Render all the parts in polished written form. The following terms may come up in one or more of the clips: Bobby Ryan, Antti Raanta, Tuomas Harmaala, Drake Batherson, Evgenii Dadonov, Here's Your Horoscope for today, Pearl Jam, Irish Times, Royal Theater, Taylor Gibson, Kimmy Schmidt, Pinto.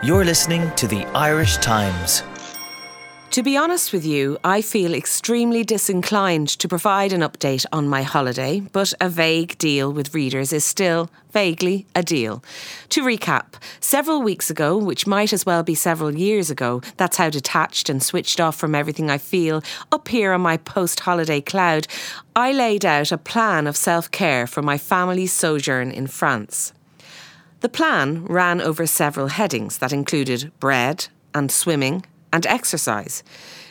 You're listening to the Irish Times. To be honest with you, I feel extremely disinclined to provide an update on my holiday, but a vague deal with readers is still vaguely a deal. To recap, several weeks ago, which might as well be several years ago, that's how detached and switched off from everything I feel up here on my post-holiday cloud, I laid out a plan of self-care for my family's sojourn in France. The plan ran over several headings that included bread and swimming and exercise.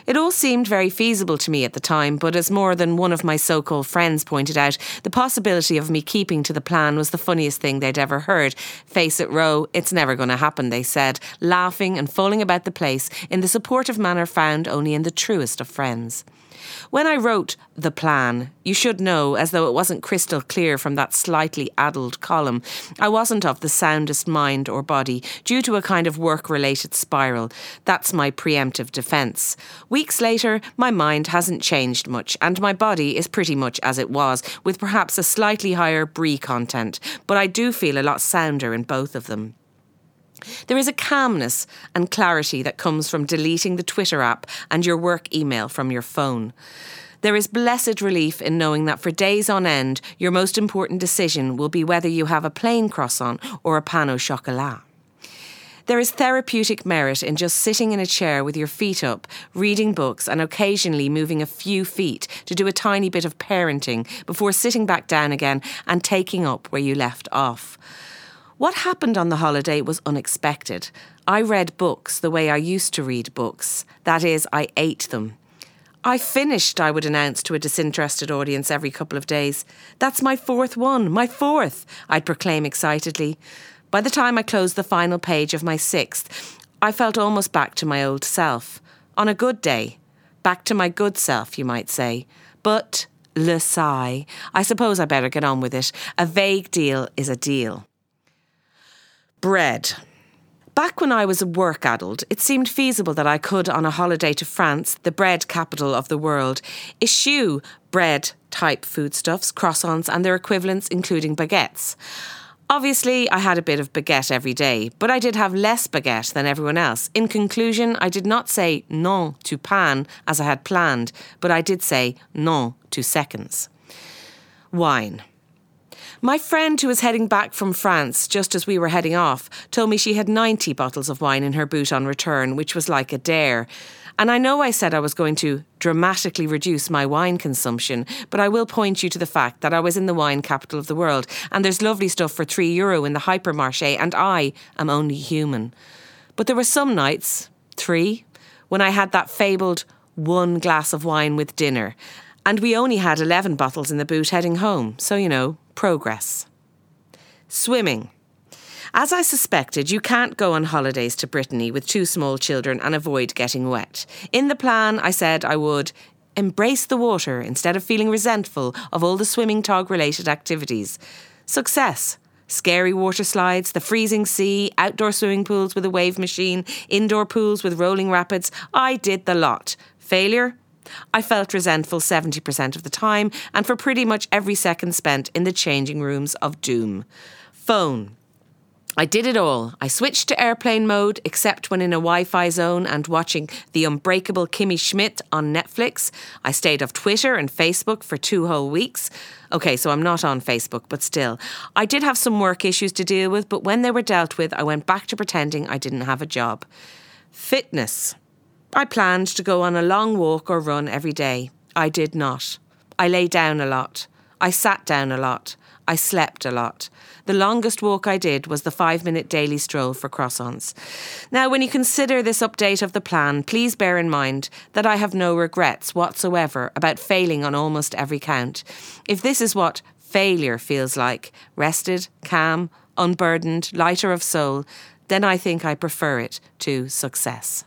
It all seemed very feasible to me at the time, but as more than one of my so-called friends pointed out, the possibility of me keeping to the plan was the funniest thing they'd ever heard. Face it, Ro, it's never going to happen, they said, laughing and falling about the place in the supportive manner found only in the truest of friends. When I wrote the plan, you should know, as though it wasn't crystal clear from that slightly addled column, I wasn't of the soundest mind or body, due to a kind of work-related spiral. That's my preemptive defence. Weeks later, my mind hasn't changed much, and my body is pretty much as it was, with perhaps a slightly higher brie content, but I do feel a lot sounder in both of them. There is a calmness and clarity that comes from deleting the Twitter app and your work email from your phone. There is blessed relief in knowing that for days on end, your most important decision will be whether you have a plain croissant or a pan au chocolat. There is therapeutic merit in just sitting in a chair with your feet up, reading books and occasionally moving a few feet to do a tiny bit of parenting before sitting back down again and taking up where you left off. What happened on the holiday was unexpected. I read books the way I used to read books. That is, I ate them. I finished, I would announce to a disinterested audience every couple of days. That's my fourth one, my fourth, I'd proclaim excitedly. By the time I closed the final page of my sixth, I felt almost back to my old self. On a good day. Back to my good self, you might say. But, le sigh, I suppose I better get on with it. A vague deal is a deal. Bread. Back when I was a work adult, it seemed feasible that I could, on a holiday to France, the bread capital of the world, eschew bread-type foodstuffs, croissants and their equivalents, including baguettes. Obviously, I had a bit of baguette every day, but I did have less baguette than everyone else. In conclusion, I did not say non to pan, as I had planned, but I did say non to seconds. Wine. My friend who was heading back from France just as we were heading off told me she had 90 bottles of wine in her boot on return, which was like a dare. And I know I said I was going to dramatically reduce my wine consumption, but I will point you to the fact that I was in the wine capital of the world and there's lovely stuff for €3 in the hypermarché and I am only human. But there were some nights, three, when I had that fabled one glass of wine with dinner. And we only had 11 bottles in the boot heading home, so you know, progress. Swimming. As I suspected, you can't go on holidays to Brittany with two small children and avoid getting wet. In the plan, I said I would embrace the water instead of feeling resentful of all the swimming tog-related activities. Success. Scary water slides, the freezing sea, outdoor swimming pools with a wave machine, indoor pools with rolling rapids. I did the lot. Failure? I felt resentful 70% of the time and for pretty much every second spent in the changing rooms of doom. Phone. I did it all. I switched to airplane mode, except when in a Wi-Fi zone and watching The Unbreakable Kimmy Schmidt on Netflix. I stayed off Twitter and Facebook for 2 whole weeks. Okay, so I'm not on Facebook, but still. I did have some work issues to deal with, but when they were dealt with, I went back to pretending I didn't have a job. Fitness. I planned to go on a long walk or run every day. I did not. I lay down a lot. I sat down a lot. I slept a lot. The longest walk I did was the 5-minute daily stroll for croissants. Now, when you consider this update of the plan, please bear in mind that I have no regrets whatsoever about failing on almost every count. If this is what failure feels like, rested, calm, unburdened, lighter of soul, then I think I prefer it to success.